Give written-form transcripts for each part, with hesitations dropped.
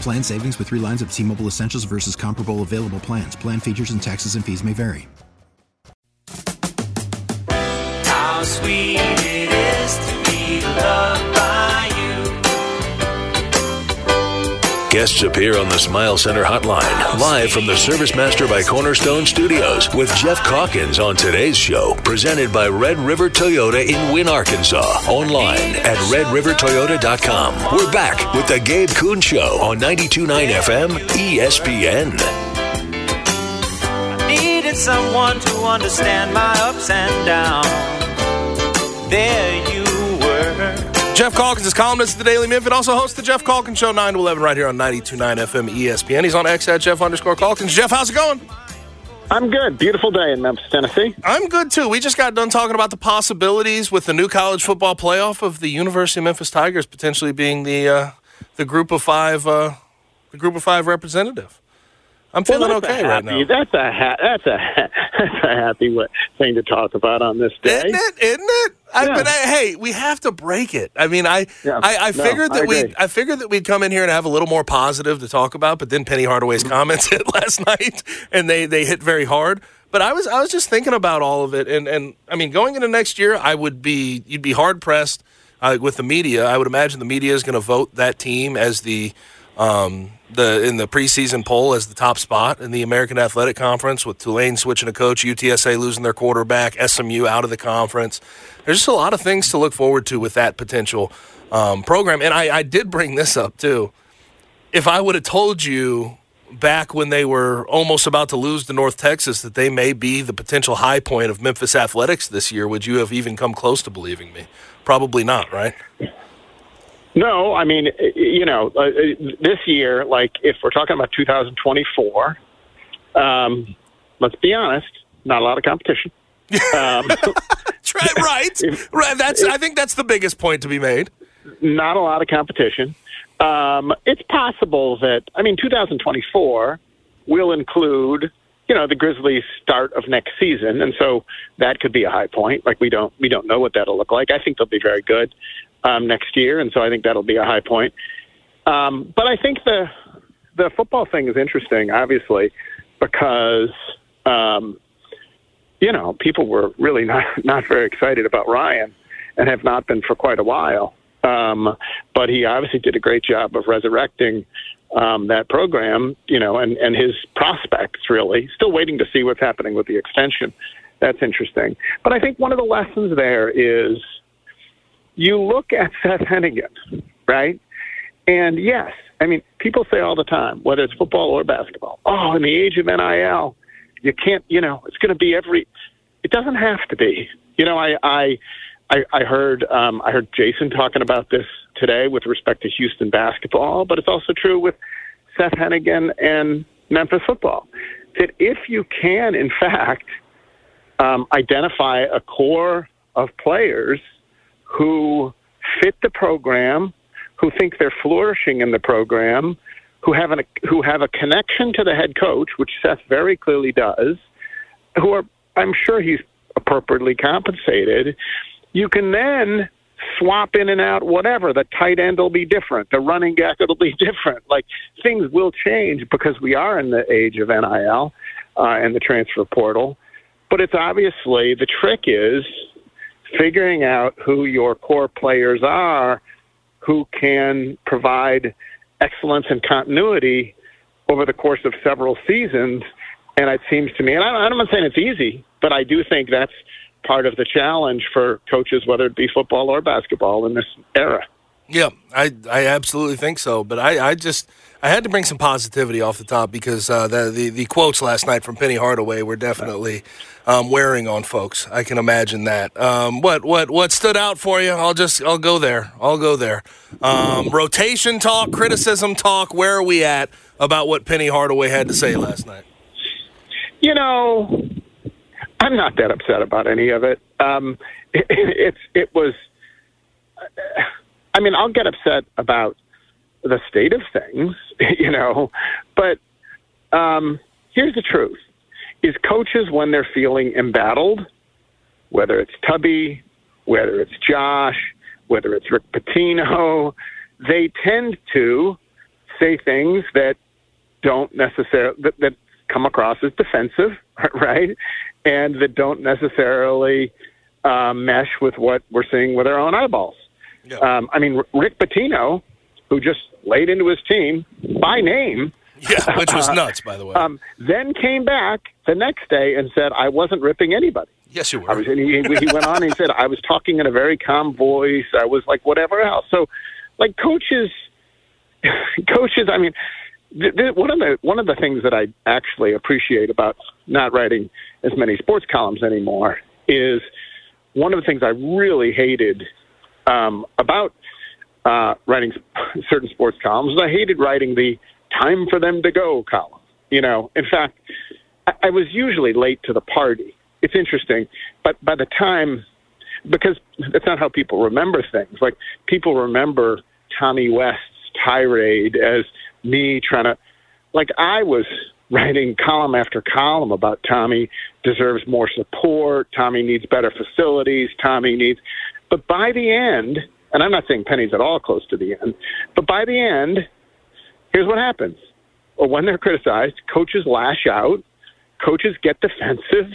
Plan savings with 3 lines of T-Mobile Essentials versus comparable available plans. Plan features and taxes and fees may vary. How sweet it is to be loved by you. Guests appear on the Smile Center Hotline, live from the Service Master by Cornerstone Studios, with Geoff Calkins on today's show, presented by Red River Toyota in Wynne, Arkansas. Online at redrivertoyota.com. We're back with the Gabe Kuhn Show on 92.9 FM ESPN. I needed someone to understand my ups and downs. There you were. Geoff Calkins is columnist at the Daily Memphian, also hosts the Geoff Calkins Show 9 to 11 right here on 92.9 FM ESPN. He's on X at Geoff_Calkins. Geoff, how's it going? I'm good. Beautiful day in Memphis, Tennessee. I'm good, too. We just got done talking about the possibilities with the new college football playoff of the University of Memphis Tigers potentially being the group of five representative. I'm feeling okay right now. That's a happy thing to talk about on this day. Isn't it? Hey, we have to break it. I mean, I figured that we'd come in here and have a little more positive to talk about, but then Penny Hardaway's comments hit last night, and they hit very hard. But I was just thinking about all of it, and I mean, going into next year, you'd be hard pressed with the media. I would imagine the media is going to vote that team as in the preseason poll as the top spot in the American Athletic Conference, with Tulane switching a coach, UTSA losing their quarterback, SMU out of the conference. There's just a lot of things to look forward to with that potential program. And I did bring this up, too. If I would have told you back when they were almost about to lose to North Texas that they may be the potential high point of Memphis athletics this year, would you have even come close to believing me? Probably not, right? No, I mean, you know, this year, like if we're talking about 2024, let's be honest, not a lot of competition. Right. I think that's the biggest point to be made. Not a lot of competition. It's possible that, I mean, 2024 will include, you know, the Grizzlies' start of next season, and so that could be a high point. Like we don't know what that'll look like. I think they'll be very good next year, and so I think that'll be a high point. But I think the football thing is interesting, obviously, because you know, people were really not very excited about Ryan, and have not been for quite a while. But he obviously did a great job of resurrecting that program, you know, and his prospects, really. Still waiting to see what's happening with the extension. That's interesting. But I think one of the lessons there is, you look at Seth Hennigan, right? And yes, I mean, people say all the time, whether it's football or basketball, oh, in the age of NIL, you can't, you know, it's going to be it doesn't have to be. You know, I heard Jason talking about this today with respect to Houston basketball, but it's also true with Seth Hennigan and Memphis football, that if you can, in fact, identify a core of players who fit the program, who think they're flourishing in the program, who have a connection to the head coach, which Seth very clearly does, who are, I'm sure he's appropriately compensated, you can then swap in and out whatever. The tight end will be different. The running back will be different. Like, things will change because we are in the age of NIL and the transfer portal. But it's obviously, the trick is figuring out who your core players are, who can provide excellence and continuity over the course of several seasons. And it seems to me, and I'm not saying it's easy, but I do think that's part of the challenge for coaches, whether it be football or basketball in this era. Yeah, I absolutely think so. But I had to bring some positivity off the top because the quotes last night from Penny Hardaway were definitely wearing on folks. I can imagine that. What stood out for you? I'll go there. Rotation talk, criticism talk. Where are we at about what Penny Hardaway had to say last night? You know, I'm not that upset about any of it. It was. I mean, I'll get upset about the state of things, you know, but here's the truth, is coaches, when they're feeling embattled, whether it's Tubby, whether it's Josh, whether it's Rick Pitino, they tend to say things that don't necessarily, that come across as defensive, right, and that don't necessarily mesh with what we're seeing with our own eyeballs. Yeah. I mean, Rick Pitino, who just laid into his team by name. Yeah, which was nuts, by the way. Then came back the next day and said, I wasn't ripping anybody. Yes, you were. He went on and he said, I was talking in a very calm voice. I was like whatever else. So, like, coaches, I mean, one of the things that I actually appreciate about not writing as many sports columns anymore is one of the things I really hated about writing certain sports columns. I hated writing the time for them to go column. You know, in fact, I was usually late to the party. It's interesting, but by the time, because that's not how people remember things. Like, people remember Tommy West's tirade as me trying to, like, I was writing column after column about Tommy deserves more support, Tommy needs better facilities, Tommy needs, but by the end, and I'm not saying Penny's at all close to the end, but by the end, here's what happens. When they're criticized, coaches lash out, coaches get defensive,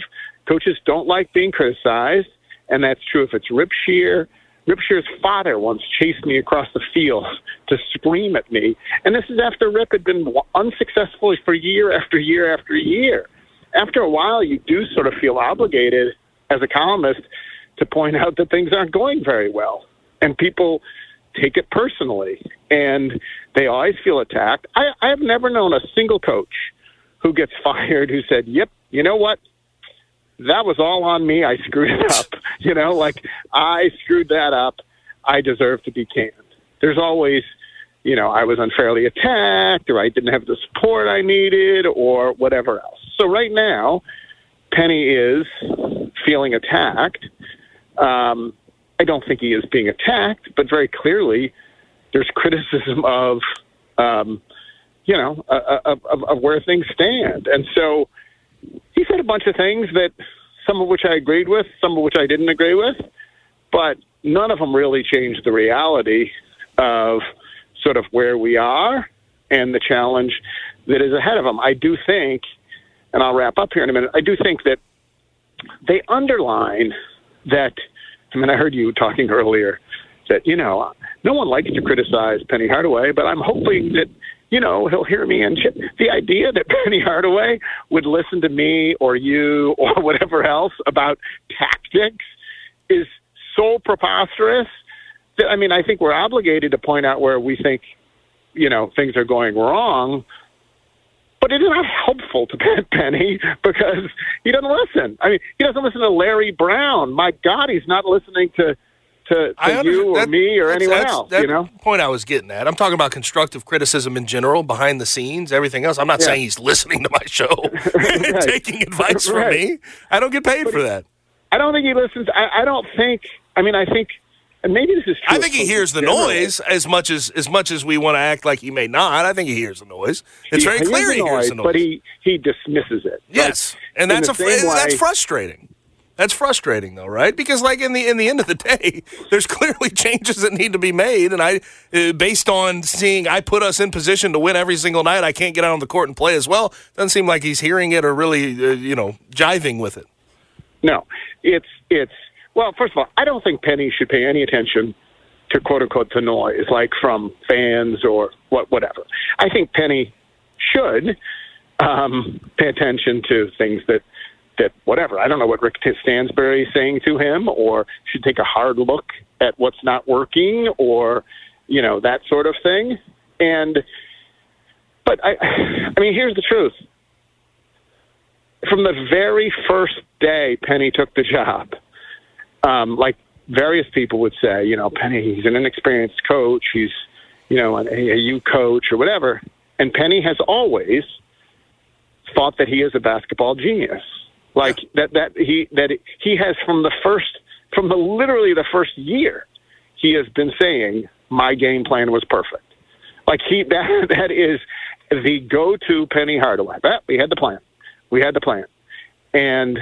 coaches don't like being criticized, and that's true if it's Rip Shear. Rip Shear's father once chased me across the field to scream at me, and this is after Rip had been unsuccessful for year after year after year. After a while, you do sort of feel obligated as a columnist to point out that things aren't going very well. And people take it personally, and they always feel attacked. I have never known a single coach who gets fired who said, yep, you know what? That was all on me. I screwed it up. You know, like, I screwed that up. I deserve to be canned. There's always, you know, I was unfairly attacked, or I didn't have the support I needed, or whatever else. So right now, Penny is feeling attacked. I don't think he is being attacked, but very clearly there's criticism of, you know, of where things stand. And so he said a bunch of things, that some of which I agreed with, some of which I didn't agree with, but none of them really changed the reality of sort of where we are and the challenge that is ahead of him. I do think, and I'll wrap up here in a minute, I do think that they underline that. I mean, I heard you talking earlier that, you know, no one likes to criticize Penny Hardaway, but I'm hoping that, you know, he'll hear me. And the idea that Penny Hardaway would listen to me or you or whatever else about tactics is so preposterous that, I mean, I think we're obligated to point out where we think, you know, things are going wrong. But it is not helpful to Penny because he doesn't listen. I mean, he doesn't listen to Larry Brown. My God, he's not listening to you or that, me or anyone else. That's, you know, the point I was getting at. I'm talking about constructive criticism in general, behind the scenes, everything else. I'm not saying he's listening to my show and taking advice from me. I don't get paid for that. I don't think he listens. I don't think. I mean, I think. And maybe this is true. I think he hears the noise as much as we want to act like he may not. I think he hears the noise. It's very clear he hears the noise. But he dismisses it. Yes. And that's frustrating. That's frustrating though, right? Because, like, in the end of the day, there's clearly changes that need to be made, and I based on seeing I put us in position to win every single night, I can't get out on the court and play as well. Doesn't seem like he's hearing it or really jiving with it. No. Well, first of all, I don't think Penny should pay any attention to quote-unquote the noise, like from fans or whatever. I think Penny should pay attention to things that whatever. I don't know what Rick Stansbury is saying to him, or should take a hard look at what's not working, or, you know, that sort of thing. But here's the truth. From the very first day Penny took the job, like various people would say, you know, Penny, he's an inexperienced coach. He's, you know, an AAU coach or whatever. And Penny has always thought that he is a basketball genius. Like that he has from literally the first year, he has been saying my game plan was perfect. Like that is the go-to Penny Hardaway. But we had the plan. We had the plan. And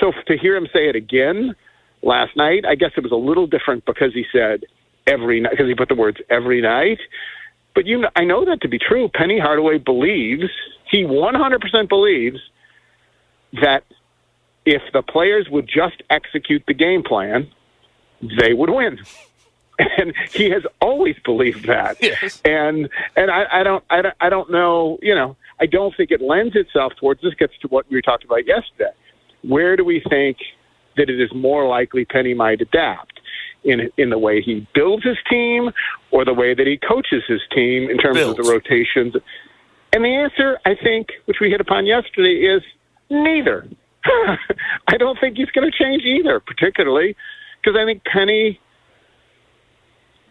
so to hear him say it again last night, I guess it was a little different because he said every night, because he put the words every night. But you know, I know that to be true. Penny Hardaway believes, he 100% believes that if the players would just execute the game plan, they would win. And he has always believed that. Yes. And I don't know, you know, I don't think it lends itself towards, this gets to what we were talking about yesterday. Where do we think that it is more likely Penny might adapt? In the way he builds his team or the way that he coaches his team in terms of the rotations? And the answer, I think, which we hit upon yesterday, is neither. I don't think he's going to change either, particularly because I think Penny,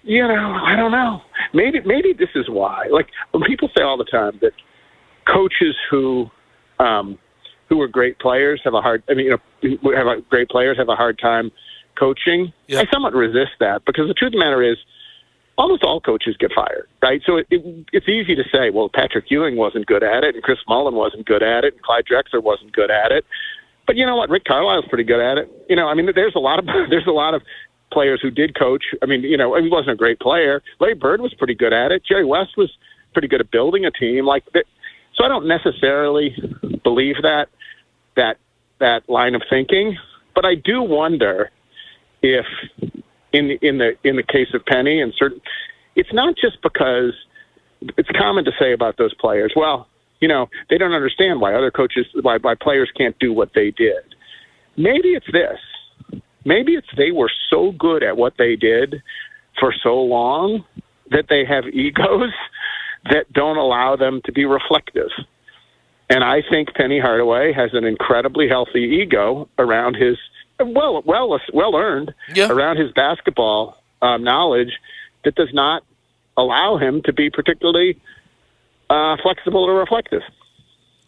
you know, I don't know. Maybe this is why. Like, when people say all the time that coaches who are great players have a hard time coaching. Yeah. I somewhat resist that because the truth of the matter is almost all coaches get fired, right? So it's easy to say, well, Patrick Ewing wasn't good at it and Chris Mullin wasn't good at it and Clyde Drexler wasn't good at it. But you know what? Rick Carlisle's pretty good at it. You know, I mean, there's a lot of players who did coach. I mean, you know, he wasn't a great player. Larry Bird was pretty good at it. Jerry West was pretty good at building a team. Like, so I don't necessarily believe that line of thinking, but I do wonder if in the case of Penny and certain, it's not just because it's common to say about those players, well, you know, they don't understand why other coaches, why players can't do what they did. Maybe it's this. Maybe it's they were so good at what they did for so long that they have egos that don't allow them to be reflective. And I think Penny Hardaway has an incredibly healthy ego around his, well earned, yeah, around his basketball knowledge that does not allow him to be particularly flexible or reflective.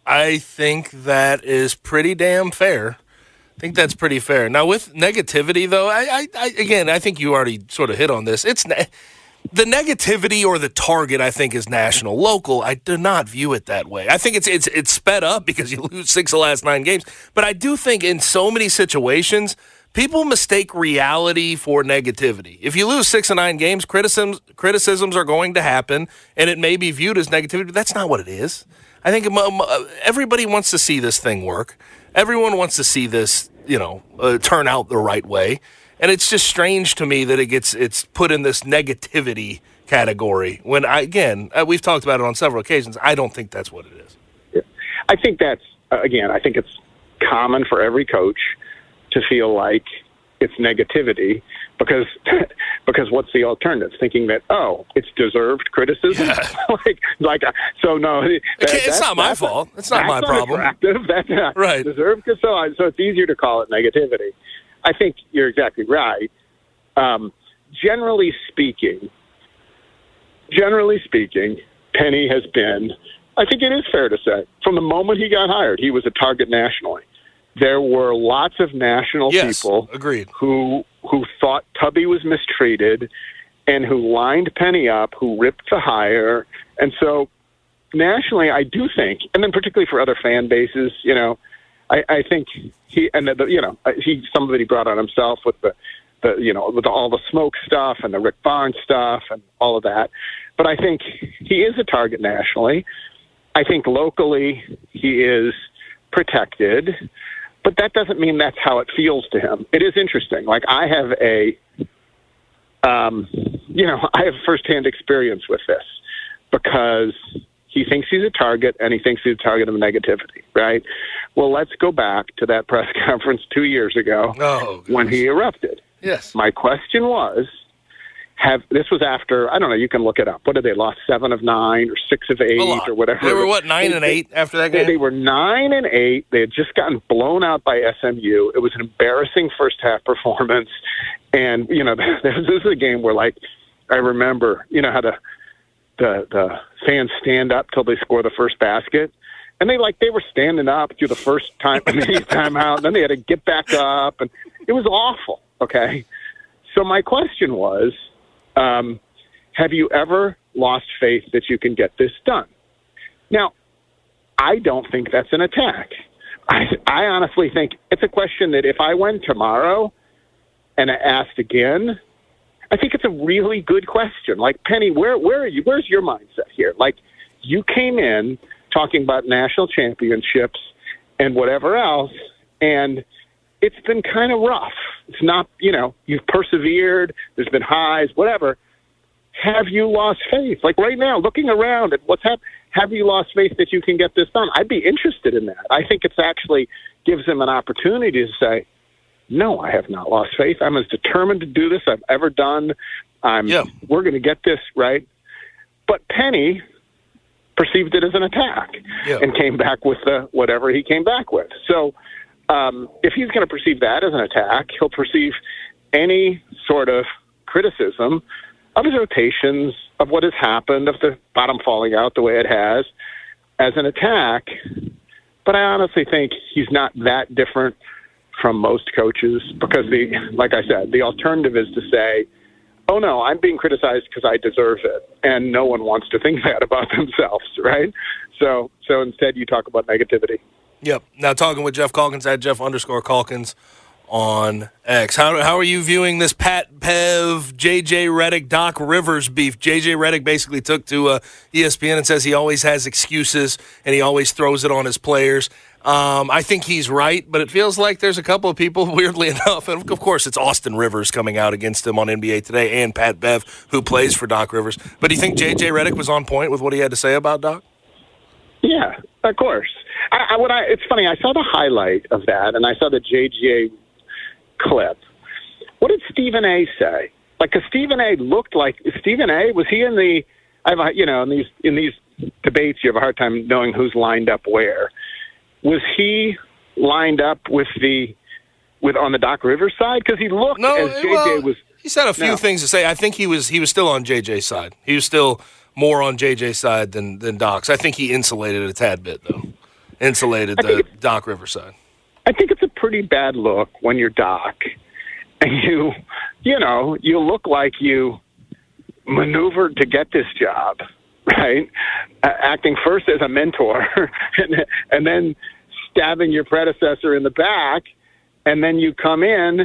I think that is pretty damn fair. I think that's pretty fair. Now, with negativity, though, I think you already sort of hit on this. It's the negativity or the target, I think, is national. Local, I do not view it that way. I think it's sped up because you lose 6 of the last 9 games. But I do think in so many situations, people mistake reality for negativity. If you lose 6 of 9 games, criticisms are going to happen, and it may be viewed as negativity, but that's not what it is. I think everybody wants to see this thing work. Everyone wants to see this, you know, turn out the right way. And it's just strange to me that it's put in this negativity category when, we've talked about it on several occasions. I don't think that's what it is. Yeah. I think that's, I think it's common for every coach to feel like it's negativity because what's the alternative? Thinking that, oh, it's deserved criticism? Yeah. So no. It's not my fault. It's not my problem. That's not right. Deserved criticism. So it's easier to call it negativity. I think you're exactly right. Generally speaking, Penny has been, I think it is fair to say, from the moment he got hired, he was a target nationally. There were lots of national people, agreed, who thought Tubby was mistreated and who lined Penny up, who ripped the hire. And so nationally, I do think, and then particularly for other fan bases, you know, I think some of it he brought on himself with the all the smoke stuff and the Rick Barnes stuff and all of that. But I think he is a target nationally. I think locally he is protected, but that doesn't mean that's how it feels to him. It is interesting. Like I have a I have firsthand experience with this because he thinks he's a target, and he thinks he's a target of negativity, right? Well, let's go back to that press conference 2 years ago when he erupted. Yes. My question was, this was after, I don't know, you can look it up. What did they lost? 7 of 9 or 6 of 8 or whatever. They were 9 and 8 after that game? They were 9 and 8. They had just gotten blown out by SMU. It was an embarrassing first half performance. And, this is a game where, I remember, how the fans stand up till they score the first basket. And they were standing up through the first time, timeout, and then they had to get back up. And it was awful, okay? So my question was, have you ever lost faith that you can get this done? Now, I don't think that's an attack. I honestly think it's a question that if I went tomorrow and I asked again, I think it's a really good question. Penny, where are you? Where's your mindset here? You came in talking about national championships and whatever else, and it's been kind of rough. It's not, you've persevered. There's been highs, whatever. Have you lost faith? Right now, looking around at what's happened, have you lost faith that you can get this done? I'd be interested in that. I think it actually gives them an opportunity to say, no, I have not lost faith. I'm as determined to do this I've ever done. We're going to get this, right? But Penny perceived it as an attack and came back with whatever he came back with. So if he's going to perceive that as an attack, he'll perceive any sort of criticism of his rotations, of what has happened, of the bottom falling out the way it has, as an attack. But I honestly think he's not that different from most coaches because, like I said, the alternative is to say, oh, no, I'm being criticized because I deserve it, and no one wants to think that about themselves, right? So instead you talk about negativity. Yep. Now, talking with Geoff Calkins at Geoff_Calkins on X. How are you viewing this Pat Bev, JJ Redick, Doc Rivers beef? JJ Redick basically took to ESPN and says he always has excuses and he always throws it on his players. I think he's right, but it feels like there's a couple of people, weirdly enough, and of course it's Austin Rivers coming out against him on NBA Today and Pat Bev, who plays for Doc Rivers. But do you think JJ Redick was on point with what he had to say about Doc? Yeah, of course. It's funny, I saw the highlight of that, and I saw the JJ clip. What did Stephen A. say? Because Stephen A. looked like Stephen A. was he in the? In these debates, you have a hard time knowing who's lined up where. Was he lined up with on the Doc Rivers side? Because he looked as JJ was. He said a few things to say. I think he was still on JJ's side. He was still more on JJ's side than Doc's. I think he insulated it a tad bit though. Insulated the Doc Rivers side. I think it's a pretty bad look when you're Doc and you look like you maneuvered to get this job, right? Acting first as a mentor and then stabbing your predecessor in the back, and then you come in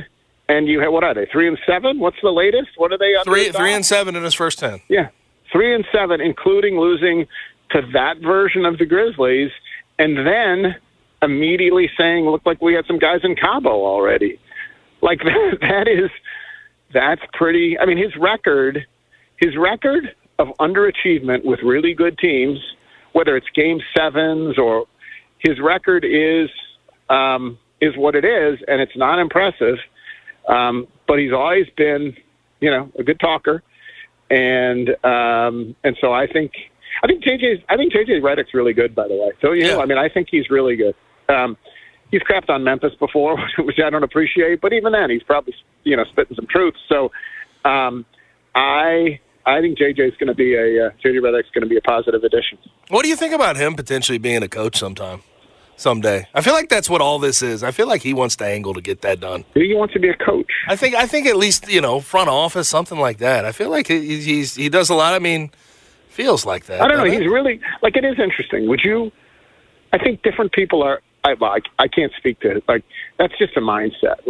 and you have, what are they, 3-7? What's the latest? What are they? 3-7 in his first 10. Yeah, 3-7, including losing to that version of the Grizzlies, and then immediately saying, looked like we had some guys in Cabo already. That's pretty, I mean, his record of underachievement with really good teams, whether it's Game 7s or his record is what it is, and it's not impressive. But he's always been, a good talker, and so I think JJ Redick's really good, by the way. So I mean, I think he's really good. He's crapped on Memphis before, which I don't appreciate, but even then, he's probably spitting some truth. So I think JJ Redick's going to be a positive addition. What do you think about him potentially being a coach someday? I feel like that's what all this is. I feel like he wants to angle to get that done. He wants to be a coach. I think at least, front office, something like that. I feel like he does a lot. I mean, feels like that. I don't know. He's really, it is interesting. I think different people are, I can't speak to it. That's just a mindset.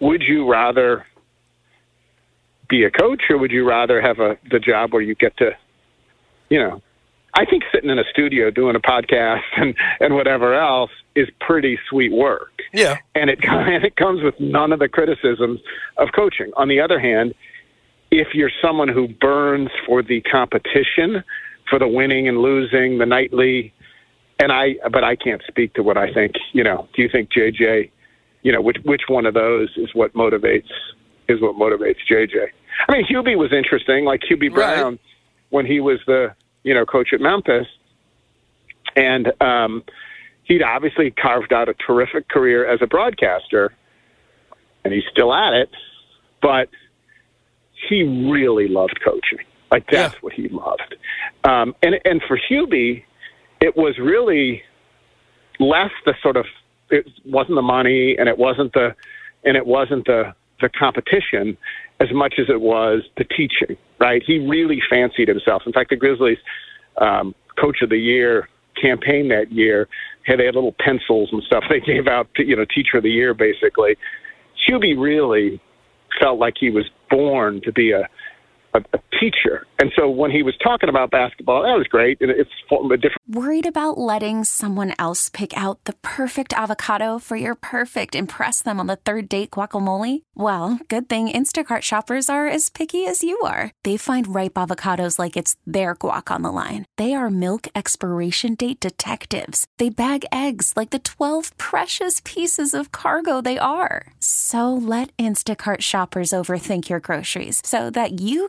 Would you rather be a coach, or would you rather have the job where you get to I think sitting in a studio doing a podcast and whatever else is pretty sweet work. Yeah. And it comes with none of the criticisms of coaching. On the other hand, if you're someone who burns for the competition, for the winning and losing, the nightly, but I can't speak to what I think, do you think JJ, which one of those is what motivates JJ? I mean, Hubie was interesting, like Hubie Brown, right, when he was the, coach at Memphis, and he'd obviously carved out a terrific career as a broadcaster, and he's still at it, but he really loved coaching. Like, that's what he loved. And for Hubie, it was really less the sort of, it wasn't the money, and it wasn't the competition as much as it was the teaching, right? He really fancied himself. In fact, the Grizzlies Coach of the Year campaign that year, they had little pencils and stuff they gave out to, Teacher of the Year, basically. Hubie really felt like he was born to be a teacher. And so when he was talking about basketball, that was great. And it's different. Worried about letting someone else pick out the perfect avocado for your perfect impress them on the third date guacamole? Well, good thing Instacart shoppers are as picky as you are. They find ripe avocados like it's their guac on the line. They are milk expiration date detectives. They bag eggs like the 12 precious pieces of cargo they are. So let Instacart shoppers overthink your groceries so that you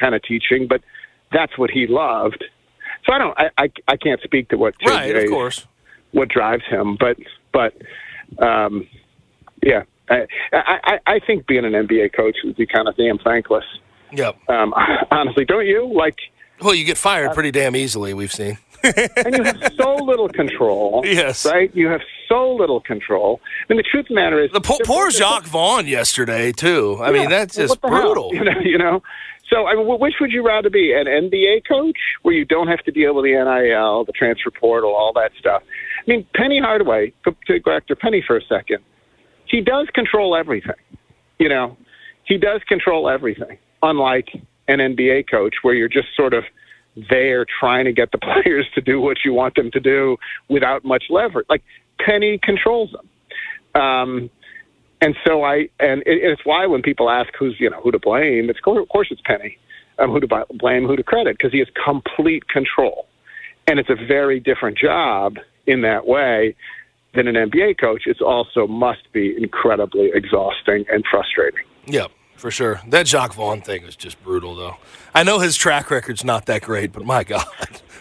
Kind of teaching, but that's what he loved. So I can't speak to what JJ, right, of course, what drives him, but yeah. I think being an NBA coach would be kind of damn thankless. Yep. Honestly, don't you? Well, you get fired pretty damn easily, we've seen. And you have so little control. Yes. Right? You have so little control. I mean, the truth of the matter is... Poor Jacques Vaughn yesterday, too. I mean, that's just brutal. You know? So, I mean, which would you rather be? An NBA coach where you don't have to deal with the NIL, the transfer portal, all that stuff. I mean, Penny Hardaway, to go after Penny for a second, he does control everything. He does control everything. Unlike an NBA coach where you're just sort of there trying to get the players to do what you want them to do without much leverage. Like, Penny controls them. And it's why when people ask who to blame, it's of course it's Penny. Who to blame, who to credit, because he has complete control. And it's a very different job in that way than an NBA coach. It's also must be incredibly exhausting and frustrating. Yep. For sure. That Jacques Vaughn thing was just brutal, though. I know his track record's not that great, but my God,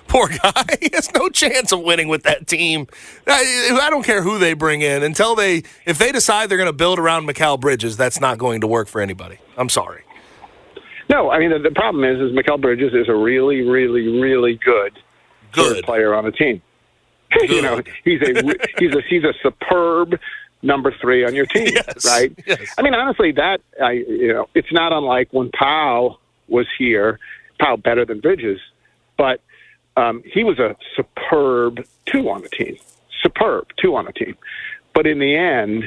poor guy. He has no chance of winning with that team. I don't care who they bring in. If they decide they're going to build around Mikal Bridges, that's not going to work for anybody. I'm sorry. No, I mean, the problem is Mikal Bridges is a really, really, really good player on the team. He's a superb number 3 on your team, yes, right? Yes. I mean, honestly, it's not unlike when Powell was here. Powell better than Bridges, but he was a superb 2 on the team. But in the end,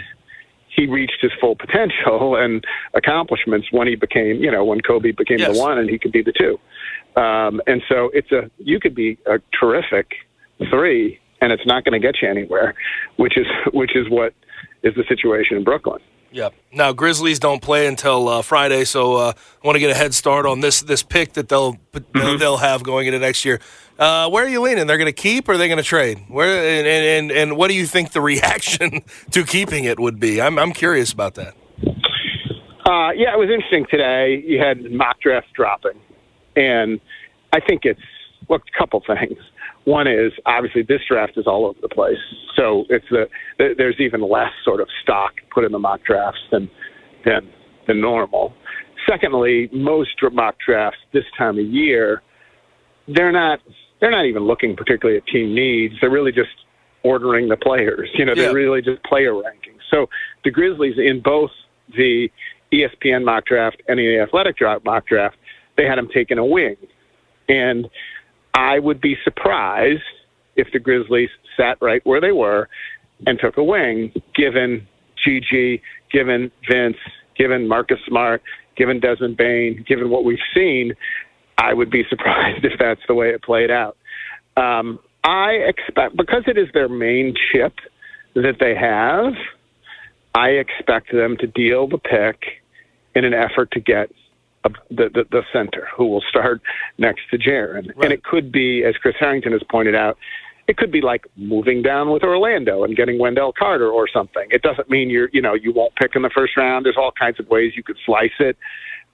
he reached his full potential and accomplishments when he became, when Kobe became the 1 and he could be the 2. And so you could be a terrific 3, and it's not going to get you anywhere which is what is the situation in Brooklyn. Yep. Now, Grizzlies don't play until Friday, so I want to get a head start on this pick that they'll have going into next year. Where are you leaning? They're going to keep or are they going to trade? And what do you think the reaction to keeping it would be? I'm curious about that. Yeah, it was interesting today. You had mock draft dropping, and I think it's a couple things. One is obviously this draft is all over the place, so it's there's even less sort of stock put in the mock drafts than normal. Secondly, most mock drafts this time of year, they're not even looking particularly at team needs. They're really just ordering the players. They're really just player rankings. So the Grizzlies in both the ESPN mock draft and the Athletic mock draft, they had them taking a wing, and I would be surprised if the Grizzlies sat right where they were and took a wing, given Gigi, given Vince, given Marcus Smart, given Desmond Bain, given what we've seen. I would be surprised if that's the way it played out. I expect, because it is their main chip that they have, I expect them to deal the pick in an effort to get the center, who will start next to Jaren. Right. And it could be, as Chris Harrington has pointed out, it could be like moving down with Orlando and getting Wendell Carter or something. It doesn't mean you won't pick in the first round. There's all kinds of ways you could slice it.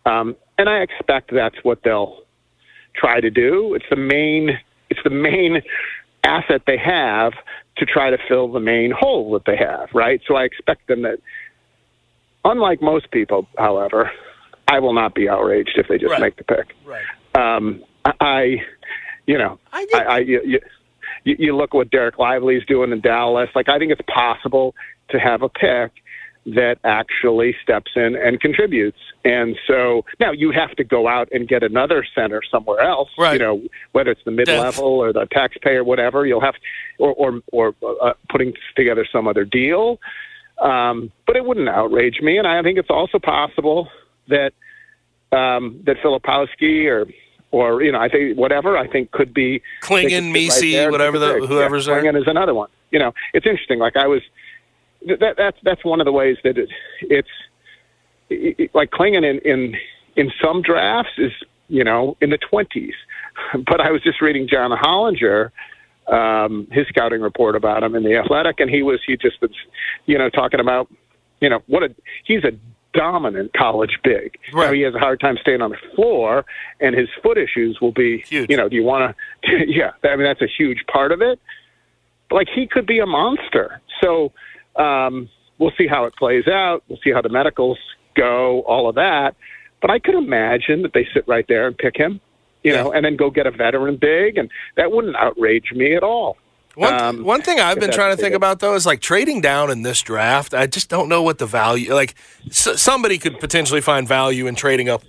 And I expect that's what they'll try to do. It's the main asset they have to try to fill the main hole that they have, right? So I expect them that, unlike most people, however, I will not be outraged if they just make the pick. Right. You look what Derek Lively's doing in Dallas. I think it's possible to have a pick that actually steps in and contributes. And so now you have to go out and get another center somewhere else. Right. Whether it's the mid-level or the taxpayer, whatever, you'll have, or putting together some other deal. But it wouldn't outrage me, and I think it's also possible that Filipowski or I think whatever, I think could be Klingon, Misi, right, whatever whoever's there. Klingon is another one. It's interesting. That's one of the ways that it's like Klingon in some drafts is in the 20s. But I was just reading John Hollinger, his scouting report about him in the Athletic, and he was talking about he's a dominant college big. Right. Now, he has a hard time staying on the floor, and his foot issues will be huge. Do you want to? Yeah, I mean that's a huge part of it. But he could be a monster. So we'll see how it plays out. We'll see how the medicals go, all of that. But I could imagine that they sit right there and pick him, and then go get a veteran big, and that wouldn't outrage me at all. One thing I've been trying to think about, though, is trading down in this draft. I just don't know what the value – somebody could potentially find value in trading up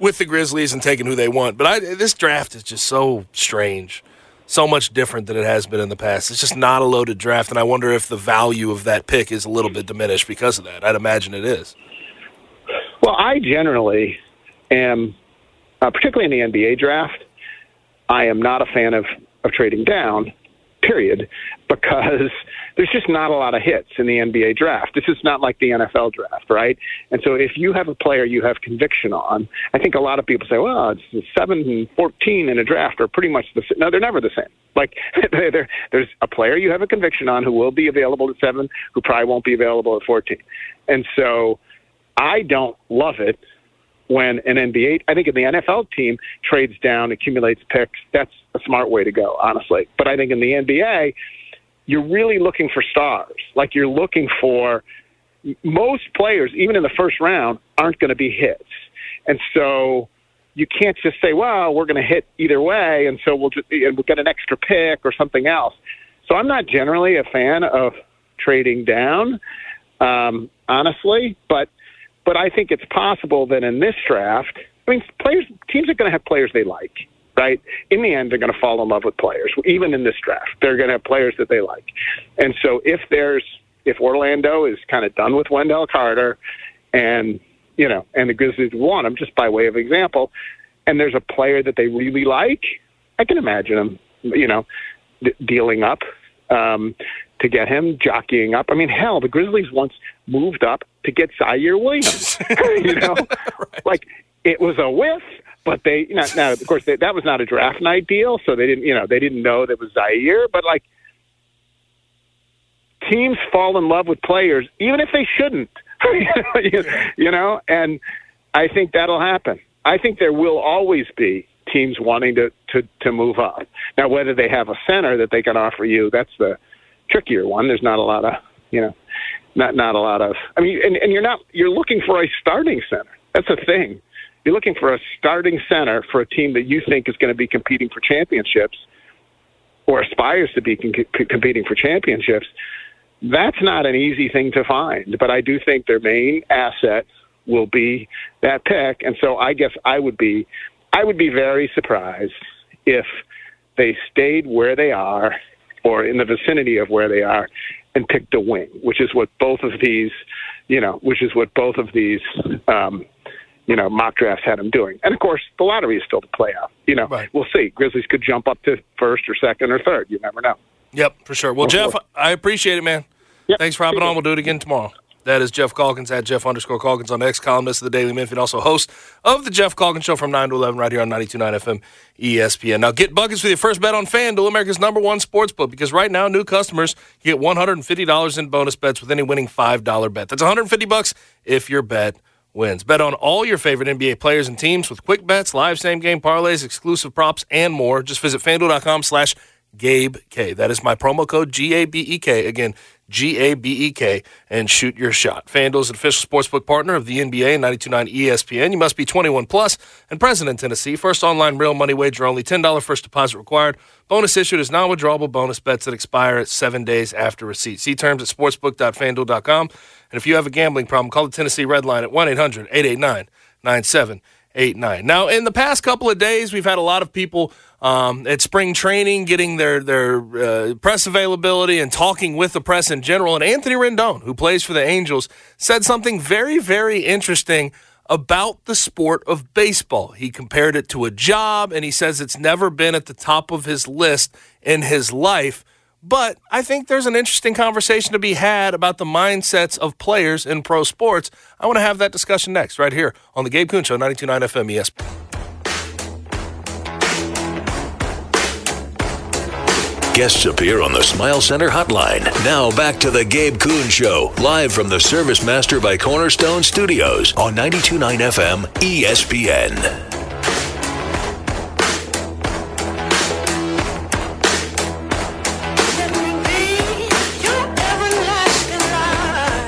with the Grizzlies and taking who they want. But this draft is just so strange, so much different than it has been in the past. It's just not a loaded draft, and I wonder if the value of that pick is a little bit diminished because of that. I'd imagine it is. Well, I generally am, particularly in the NBA draft, I am not a fan of trading down. Period, because there's just not a lot of hits in the NBA draft. This is not like the NFL draft, right? And so if you have a player you have conviction on, I think a lot of people say, well, it's 7 and 14 in a draft are pretty much the same. No, they're never the same. There's a player you have a conviction on who will be available at 7, who probably won't be available at 14. And so I don't love it when an NBA, I think in the NFL team, trades down, accumulates picks. That's a smart way to go, honestly. But I think in the NBA, you're really looking for stars. You're looking for most players, even in the first round, aren't going to be hits. And so you can't just say, well, we're going to hit either way, and so we'll get an extra pick or something else. So I'm not generally a fan of trading down, honestly, But I think it's possible that in this draft, teams are going to have players they like, right? In the end, they're going to fall in love with players. Even in this draft, they're going to have players that they like. And so if Orlando is kind of done with Wendell Carter and the Grizzlies want him, just by way of example, and there's a player that they really like, I can imagine them, dealing up to get him, jockeying up. I mean, hell, the Grizzlies once moved up to get Zaire Williams. You know, right. Like it was a whiff, but they, you know, now of course that was not a draft night deal, so they didn't know that was Zaire. But like, teams fall in love with players, even if they shouldn't. You know, and I think that'll happen. I think there will always be teams wanting to move up. Now, whether they have a center that they can offer you, that's the trickier one. There's not a lot of, you know, not a lot of. I mean, and you're looking for a starting center. That's a thing. You're looking for a starting center for a team that you think is going to be competing for championships or aspires to be competing for championships. That's not an easy thing to find, but I do think their main asset will be that pick. And so I guess I would be very surprised if they stayed where they are or in the vicinity of where they are and picked a wing, which is what both of these, you know, you know, mock drafts had them doing. And of course the lottery is still to play out. You know, right. We'll see. Grizzlies could jump up to first or second or third. You never know. Yep, for sure. Well, Geoff, I appreciate it, man. Yep. Thanks for hopping on. We'll do it again tomorrow. That is Geoff Calkins at Geoff_Calkins on X, columnist of the Daily Memphian, also host of the Geoff Calkins Show from 9 to 11 right here on 92.9 FM ESPN. Now get buckets with your first bet on FanDuel, America's #1 sportsbook, because right now new customers get $150 in bonus bets with any winning $5 bet. That's $150 if your bet wins. Bet on all your favorite NBA players and teams with quick bets, live same-game parlays, exclusive props, and more. Just visit FanDuel.com/GabeK. That is my promo code, GABEK. Again, GABEK, and shoot your shot. FanDuel is an official sportsbook partner of the NBA, 92.9 ESPN. You must be 21 plus and present in Tennessee. First online real money wager only, $10 first deposit required. Bonus issued is non-withdrawable bonus bets that expire at 7 days after receipt. See terms at sportsbook.fanduel.com. And if you have a gambling problem, call the Tennessee Red Line at 1-800-889-9789. Now, in the past couple of days, we've had a lot of people at spring training getting their press availability and talking with the press in general. And Anthony Rendon, who plays for the Angels, said something very, very interesting about the sport of baseball. He compared it to a job, and he says it's never been at the top of his list in his life. But I think there's an interesting conversation to be had about the mindsets of players in pro sports. I want to have that discussion next, right here on the Gabe Kuhn Show, 92.9 FM ESPN. Guests appear on the Smile Center Hotline. Now back to the Gabe Kuhn Show, live from the Service Master by Cornerstone Studios on 92.9 FM ESPN.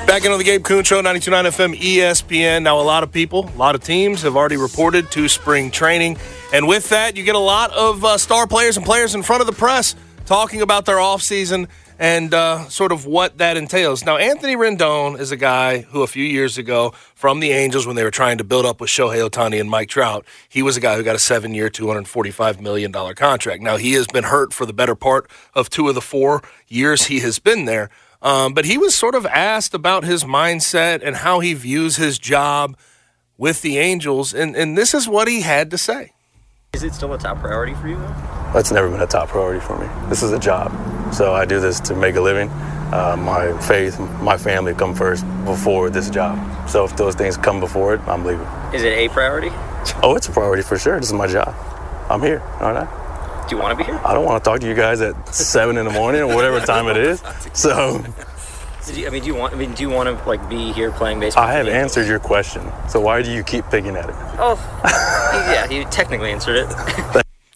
Back in on the Gabe Kuhn Show, 92.9 FM ESPN. Now, a lot of people, a lot of teams have already reported to spring training. And with that, you get a lot of star players and players in front of the press talking about their offseason and sort of what that entails. Now, Anthony Rendon is a guy who a few years ago from the Angels, when they were trying to build up with Shohei Ohtani and Mike Trout, he was a guy who got a 7-year, $245 million contract. Now, he has been hurt for the better part of 2 of the 4 years he has been there. But he was sort of asked about his mindset and how he views his job with the Angels, and this is what he had to say. Is it still a top priority for you, though? That's never been a top priority for me. This is a job, so I do this to make a living. My faith, my family come first before this job. So if those things come before it, I'm leaving. Is it a priority? Oh, it's a priority for sure. This is my job. I'm here, aren't I? Do you want to be here? I don't want to talk to you guys at 7 in the morning or whatever time it is. So, do you want to like be here playing baseball? I have answered your question. So why do you keep picking at it? Oh, yeah, he technically answered it.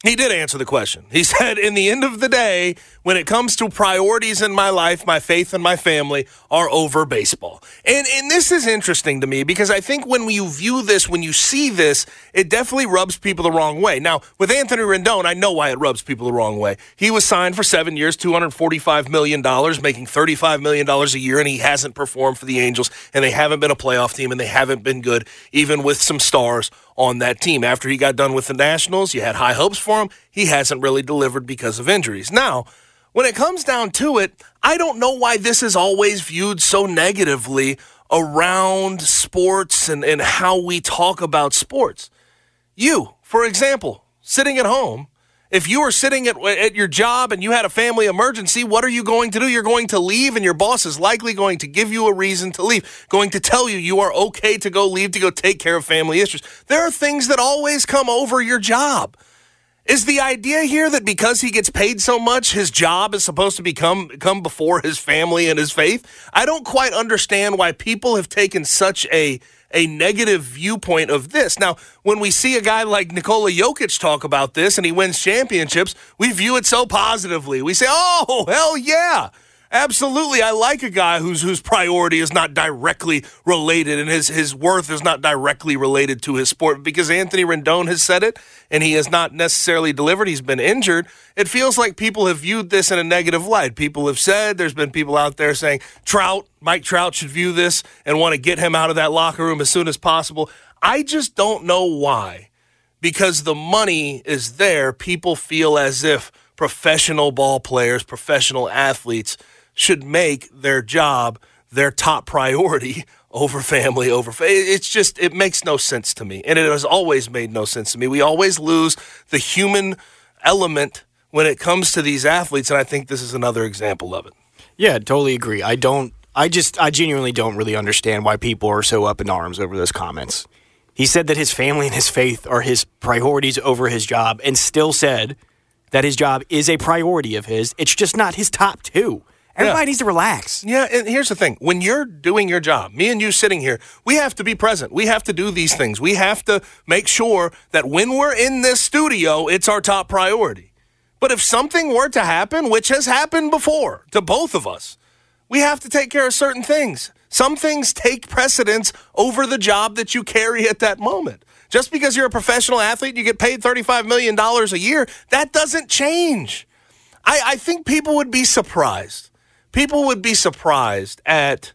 He did answer the question. He said, in the end of the day, when it comes to priorities in my life, my faith and my family are over baseball. And this is interesting to me because I think when you view this, when you see this, it definitely rubs people the wrong way. Now, with Anthony Rendon, I know why it rubs people the wrong way. He was signed for 7 years, $245 million, making $35 million a year, and he hasn't performed for the Angels, and they haven't been a playoff team, and they haven't been good, even with some stars on that team. After he got done with the Nationals, you had high hopes for him. He hasn't really delivered because of injuries. Now, when it comes down to it, I don't know why this is always viewed so negatively around sports and how we talk about sports. You, for example, sitting at home If you were sitting at your job and you had a family emergency, what are you going to do? You're going to leave, and your boss is likely going to give you a reason to leave, going to tell you you are okay to go leave to go take care of family issues. There are things that always come over your job. Is the idea here that because he gets paid so much, his job is supposed to come before his family and his faith? I don't quite understand why people have taken such a negative viewpoint of this. Now, when we see a guy like Nikola Jokic talk about this and he wins championships, we view it so positively. We say, oh, hell yeah, absolutely. I like a guy whose priority is not directly related and his worth is not directly related to his sport. Because Anthony Rendon has said it and he has not necessarily delivered. He's been injured. It feels like people have viewed this in a negative light. People have said, there's been people out there saying, Mike Trout should view this and want to get him out of that locker room as soon as possible. I just don't know why. Because the money is there, people feel as if professional ball players, professional athletes should make their job their top priority over family, It's just, it makes no sense to me. And it has always made no sense to me. We always lose the human element when it comes to these athletes, and I think this is another example of it. Yeah, totally agree. I genuinely don't really understand why people are so up in arms over those comments. He said that his family and his faith are his priorities over his job, and still said that his job is a priority of his. It's just not his top two. Everybody needs to relax. Yeah, and here's the thing. When you're doing your job, me and you sitting here, we have to be present. We have to do these things. We have to make sure that when we're in this studio, it's our top priority. But if something were to happen, which has happened before to both of us, we have to take care of certain things. Some things take precedence over the job that you carry at that moment. Just because you're a professional athlete and you get paid $35 million a year, that doesn't change. I think people would be surprised. People would be surprised at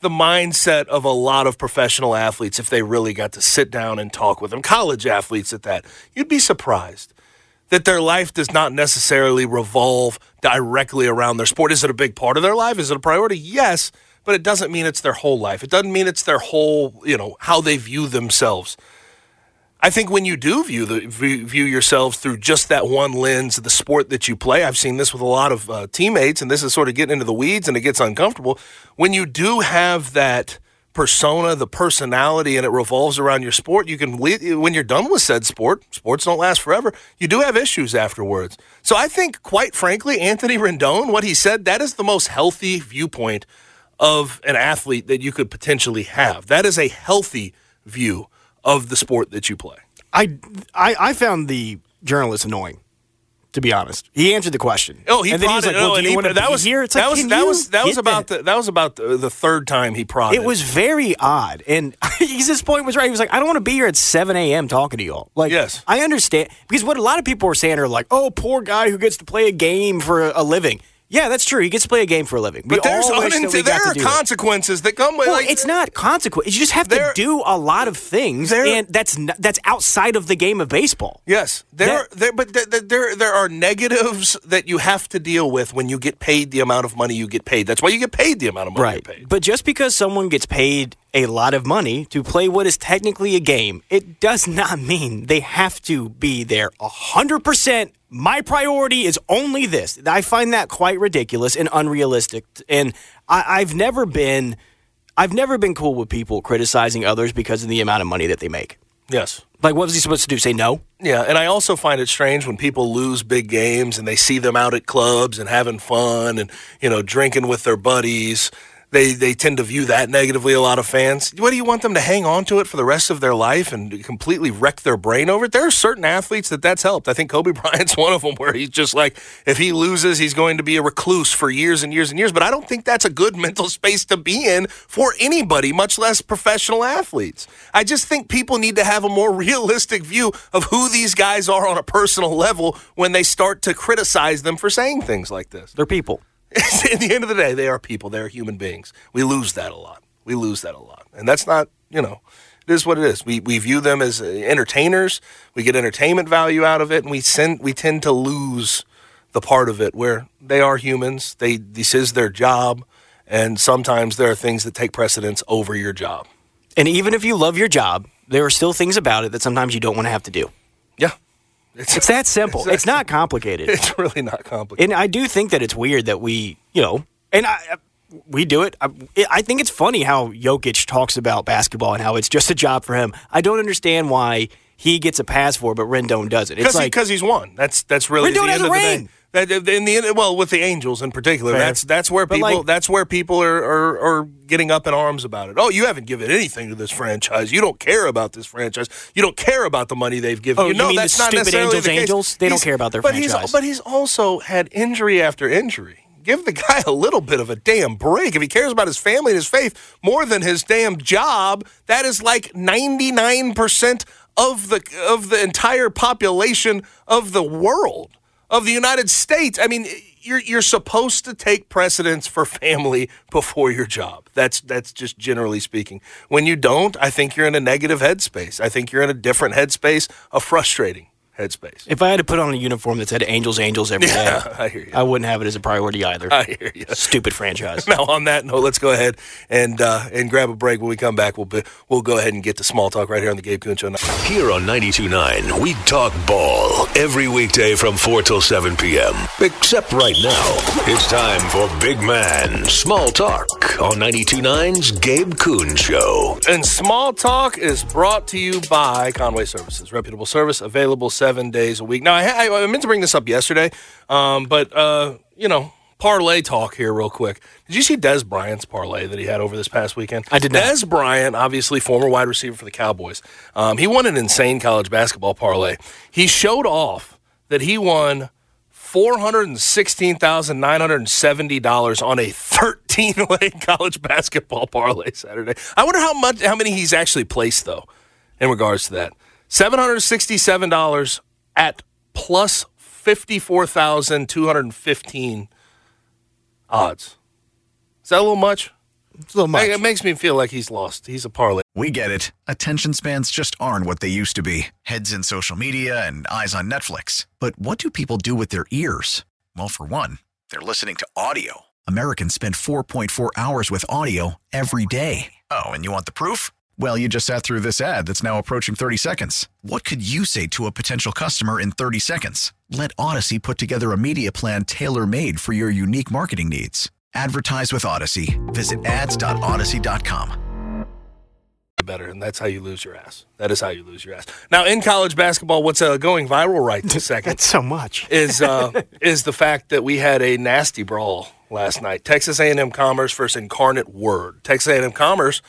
the mindset of a lot of professional athletes if they really got to sit down and talk with them, college athletes at that. You'd be surprised that their life does not necessarily revolve directly around their sport. Is it a big part of their life? Is it a priority? Yes, but it doesn't mean it's their whole life. It doesn't mean it's their whole, how they view themselves. I think when you do view yourselves through just that one lens of the sport that you play, I've seen this with a lot of teammates, and this is sort of getting into the weeds and it gets uncomfortable. When you do have that persona, the personality, and it revolves around your sport, you can, when you're done with said sport, sports don't last forever, you do have issues afterwards. So I think, quite frankly, Anthony Rendon, what he said, that is the most healthy viewpoint of an athlete that you could potentially have. That is a healthy view of the sport that you play. I found the journalist annoying, to be honest. He answered the question. Oh, he prodded. That was about the third time he prodded. It was very odd, and his point was right. He was like, I don't want to be here at 7 a.m. talking to y'all. Like, yes. I understand, because what a lot of people are saying are like, oh, poor guy who gets to play a game for a living. Yeah, that's true. He gets to play a game for a living. But there are consequences that come with it. Well, it's not consequences. You just have to do a lot of things, and that's outside of the game of baseball. Yes. There are negatives that you have to deal with when you get paid the amount of money you get paid. That's why you get paid the amount of money you get paid. But just because someone gets paid a lot of money to play what is technically a game, it does not mean they have to be there 100%. My priority is only this. I find that quite ridiculous and unrealistic. And I've never been cool with people criticizing others because of the amount of money that they make. Yes. Like, what was he supposed to do, say no? Yeah, and I also find it strange when people lose big games and they see them out at clubs and having fun and, drinking with their buddies. They tend to view that negatively, a lot of fans. What do you want them to hang on to it for the rest of their life and completely wreck their brain over it? There are certain athletes that's helped. I think Kobe Bryant's one of them, where he's just like, if he loses, he's going to be a recluse for years and years and years. But I don't think that's a good mental space to be in for anybody, much less professional athletes. I just think people need to have a more realistic view of who these guys are on a personal level when they start to criticize them for saying things like this. They're people. At the end of the day, they are people. They are human beings. We lose that a lot. And that's not, it is what it is. We view them as entertainers. We get entertainment value out of it, and we tend to lose the part of it where they are humans. This is their job, and sometimes there are things that take precedence over your job. And even if you love your job, there are still things about it that sometimes you don't want to have to do. Yeah. It's that simple. It's not complicated. It's really not complicated. And I do think that it's weird that we, you know, and we do it. I think it's funny how Jokic talks about basketball and how it's just a job for him. I don't understand why he gets a pass for it, but Rendon doesn't. It's like because he's won. That's really Rendon the has end a of ring. The day. In the end, well, with the Angels in particular, fair. That's where people are getting up in arms about it. Oh, you haven't given anything to this franchise. You don't care about this franchise. You don't care about the money they've given. Oh, you mean that's the not stupid necessarily Angels? They don't care about their franchise. But he's also had injury after injury. Give the guy a little bit of a damn break. If he cares about his family and his faith more than his damn job, that is like 99% of the entire population of the world. Of the United States. I mean, you're supposed to take precedence for family before your job. That's just generally speaking. When you don't, I think you're in a negative headspace. I think you're in a different headspace, a frustrating headspace. If I had to put on a uniform that said Angels every day, I hear you. I wouldn't have it as a priority either. I hear you. Stupid franchise. Now, on that note, let's go ahead and grab a break. When we come back, we'll go ahead and get to small talk right here on the Gabe Kuhn Show. Here on 92.9, we talk ball every weekday from 4 till 7 p.m. Except right now, it's time for Big Man Small Talk on 92.9's Gabe Kuhn Show. And Small Talk is brought to you by Conway Services. Reputable service, available 7 days a week. Now, I meant to bring this up yesterday, but parlay talk here real quick. Did you see Dez Bryant's parlay that he had over this past weekend? I did not. Dez Bryant, obviously former wide receiver for the Cowboys. He won an insane college basketball parlay. He showed off that he won $416,970 on a 13-leg college basketball parlay Saturday. I wonder how many he's actually placed, though, in regards to that. $767 at plus 54,215 odds. Is that a little much? It's a little much. It makes me feel like he's lost. He's a parlay. We get it. Attention spans just aren't what they used to be. Heads in social media and eyes on Netflix. But what do people do with their ears? Well, for one, they're listening to audio. Americans spend 4.4 hours with audio every day. Oh, and you want the proof? Well, you just sat through this ad that's now approaching 30 seconds. What could you say to a potential customer in 30 seconds? Let Odyssey put together a media plan tailor-made for your unique marketing needs. Advertise with Odyssey. Visit ads.odyssey.com. Better, and that's how you lose your ass. That is how you lose your ass. Now, in college basketball, what's going viral right this second? That's so much. is the fact that we had a nasty brawl last night. Texas A&M Commerce versus Incarnate Word. Texas A&M Commerce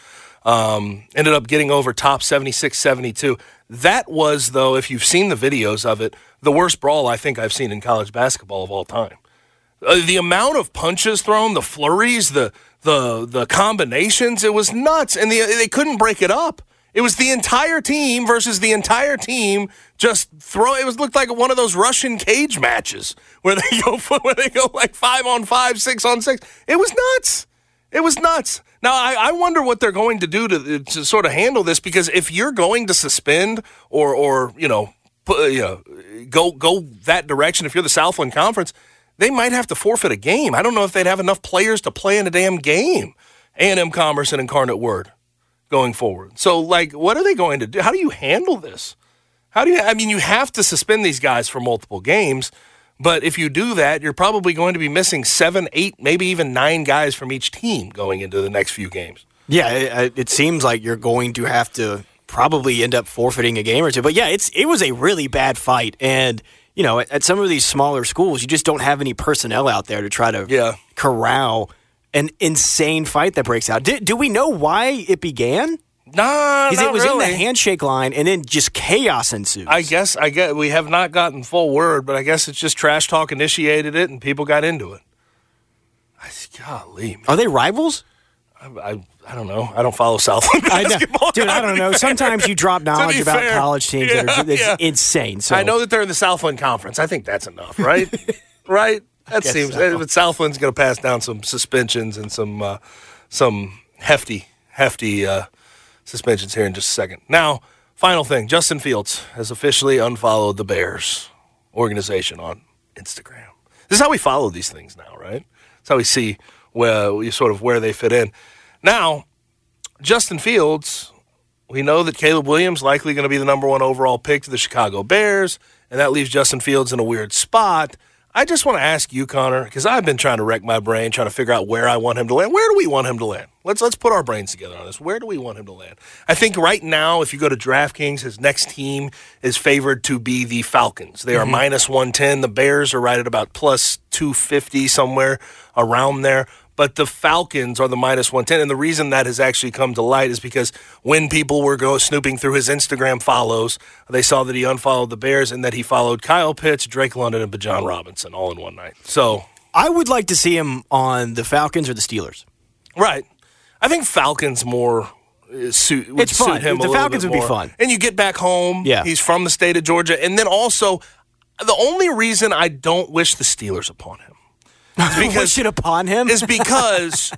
ended up getting over top 76-72. That was, though, if you've seen the videos of it, the worst brawl I think I've seen in college basketball of all time. The amount of punches thrown, the flurries, the combinations, it was nuts. And they couldn't break it up. It was the entire team versus the entire team just throwing. It was looked like one of those Russian cage matches where they go like 5-on-5, 6-on-6. It was nuts. It was nuts. Now, I wonder what they're going to do to sort of handle this, because if you're going to suspend or go that direction, if you're the Southland Conference, they might have to forfeit a game. I don't know if they'd have enough players to play in a damn game. A&M Commerce and Incarnate Word going forward. So, what are they going to do? How do you handle this? You have to suspend these guys for multiple games. But if you do that, you're probably going to be missing 7, 8, maybe even 9 guys from each team going into the next few games. Yeah, it seems like you're going to have to probably end up forfeiting a game or two. But, yeah, it was a really bad fight. And, you know, at some of these smaller schools, you just don't have any personnel out there to try to corral an insane fight that breaks out. Do we know why it began? No, because it was really in the handshake line, and then just chaos ensues. I guess we have not gotten full word, but I guess it's just trash talk initiated it, and people got into it. Golly, man. Are they rivals? I don't know. I don't follow Southland basketball. Dude, I don't know. Sometimes you drop knowledge about college teams that are insane. So I know that they're in the Southland Conference. I think that's enough, right? Right? That seems. So. But Southland's going to pass down some suspensions and some hefty. Suspensions here in just a second. Now, final thing. Justin Fields has officially unfollowed the Bears organization on Instagram. This is how we follow these things now, right? It's how we see where they fit in. Now, Justin Fields, we know that Caleb Williams likely going to be the number 1 overall pick to the Chicago Bears. and that leaves Justin Fields in a weird spot. I just want to ask you, Connor, because I've been trying to wreck my brain, trying to figure out where I want him to land. Where do we want him to land? Let's put our brains together on this. Where do we want him to land? I think right now, if you go to DraftKings, his next team is favored to be the Falcons. They are minus 110. The Bears are right at about plus 250, somewhere around there. But the Falcons are the minus 110, and the reason that has actually come to light is because when people were snooping through his Instagram follows, they saw that he unfollowed the Bears and that he followed Kyle Pitts, Drake London, and Bijan Robinson all in one night. So I would like to see him on the Falcons or the Steelers. Right. I think Falcons more would suit him a little bit more. The Falcons would be fun. And you get back home. Yeah. He's from the state of Georgia. And then also, the only reason I don't wish the Steelers upon him. Wish it upon him? is because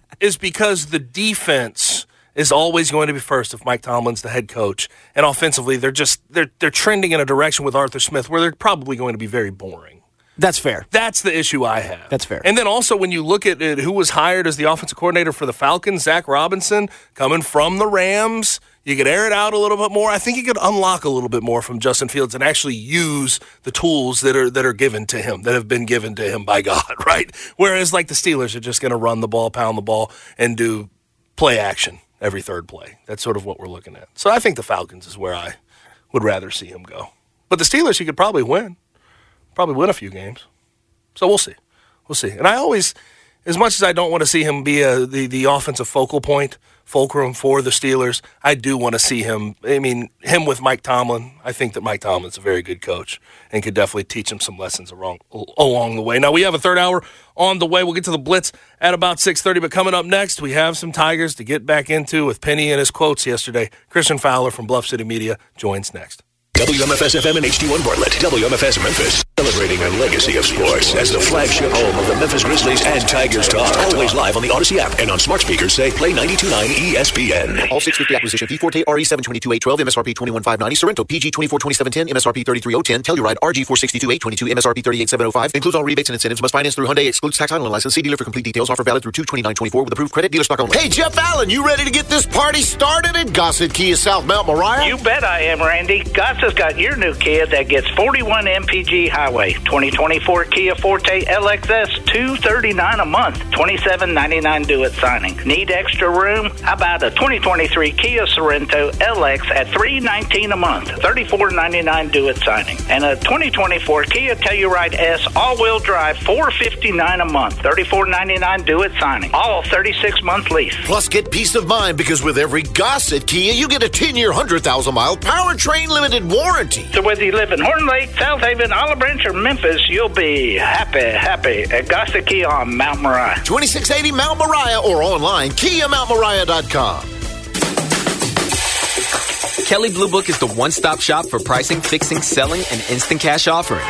the defense is always going to be first if Mike Tomlin's the head coach. And offensively, they're trending in a direction with Arthur Smith where they're probably going to be very boring. That's fair. That's the issue I have. That's fair. And then also when you look at it, who was hired as the offensive coordinator for the Falcons, Zach Robinson, coming from the Rams. You could air it out a little bit more. I think he could unlock a little bit more from Justin Fields and actually use the tools that are given to him, that have been given to him by God, right? Whereas, like, the Steelers are just going to run the ball, pound the ball, and do play action every third play. That's sort of what we're looking at. So I think the Falcons is where I would rather see him go. But the Steelers, he could probably win. Probably win a few games. So we'll see. We'll see. And I always, as much as I don't want to see him be the offensive focal point, fulcrum for the Steelers, I do want to see him. I mean, him with Mike Tomlin, I think that Mike Tomlin's a very good coach and could definitely teach him some lessons along the way. Now, we have a third hour on the way. We'll get to the Blitz at about 6:30, but coming up next, we have some Tigers to get back into with Penny and his quotes yesterday. Christian Fowler from Bluff City Media joins next. WMFS FM and HD1 Bartlett, WMFS Memphis. Celebrating a legacy of sports as the flagship home of the Memphis Grizzlies and Tigers talk. Always live on the Odyssey app and on smart speakers. Say play 92.9 ESPN. All 6 weekly acquisition. V Forte RE722812, MSRP 21590, Sorrento PG 242710, MSRP 33010, Telluride RG 462822, MSRP 38705. Includes all rebates and incentives. Must finance through Hyundai. Excludes tax title and license. See dealer for complete details. Offer valid through 2/29/24 with approved credit. Dealer stock only. Hey Jeff Allen, you ready to get this party started at Gossett Kia South Mount Moriah? You bet I am, Randy. Gossett has got your new Kia that gets 41 MPG high. 2024 Kia Forte LXS $239 a month, $27.99 due at signing. Need extra room? How about a 2023 Kia Sorento LX at $319 a month, $34.99 due at signing, and a 2024 Kia Telluride S all-wheel drive $459 a month, $34.99 due at signing. All 36-month lease. Plus, get peace of mind because with every Gossett Kia, you get a 10-year, 100,000-mile powertrain limited warranty. So whether you live in Horn Lake, South Haven, Olive Branch, or Memphis, you'll be happy at Gossett Kia on Mount Moriah. 2680 Mount Moriah or online, KiaMountMoriah.com. Kelley Blue Book is the one-stop shop for pricing, fixing, selling, and instant cash offering.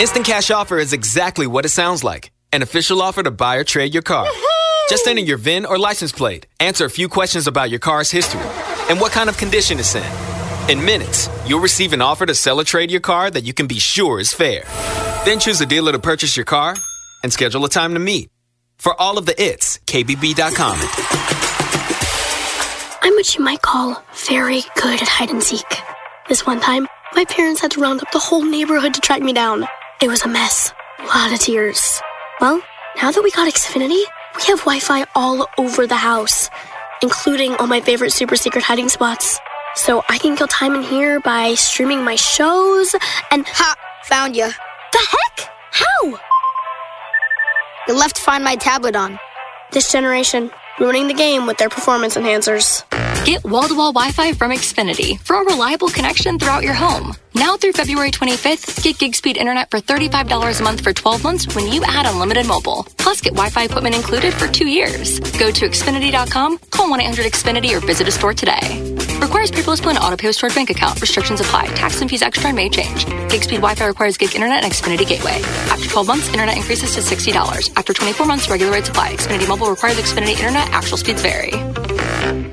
Instant cash offer is exactly what it sounds like. An official offer to buy or trade your car. Woo-hoo! Just enter your VIN or license plate, answer a few questions about your car's history, and what kind of condition it's in. In minutes, you'll receive an offer to sell or trade your car that you can be sure is fair. Then choose a dealer to purchase your car and schedule a time to meet. For all of the it's, KBB.com. I'm what you might call very good at hide and seek. This one time, my parents had to round up the whole neighborhood to track me down. It was a mess. A lot of tears. Well, now that we got Xfinity, we have Wi-Fi all over the house, including all my favorite super secret hiding spots. So I can kill time in here by streaming my shows and... Ha! Found you. The heck? How? You're left to find my tablet on. This generation, ruining the game with their performance enhancers. Get wall-to-wall Wi-Fi from Xfinity for a reliable connection throughout your home. Now through February 25th, get gig-speed internet for $35 a month for 12 months when you add unlimited mobile. Plus, get Wi-Fi equipment included for 2 years. Go to Xfinity.com, call 1-800-XFINITY or visit a store today. Requires paperless plan auto pay with stored bank account. Restrictions apply. Tax and fees extra and may change. Gig speed Wi-Fi requires gig internet and Xfinity gateway. After 12 months, internet increases to $60. After 24 months, regular rates apply. Xfinity Mobile requires Xfinity internet. Actual speeds vary.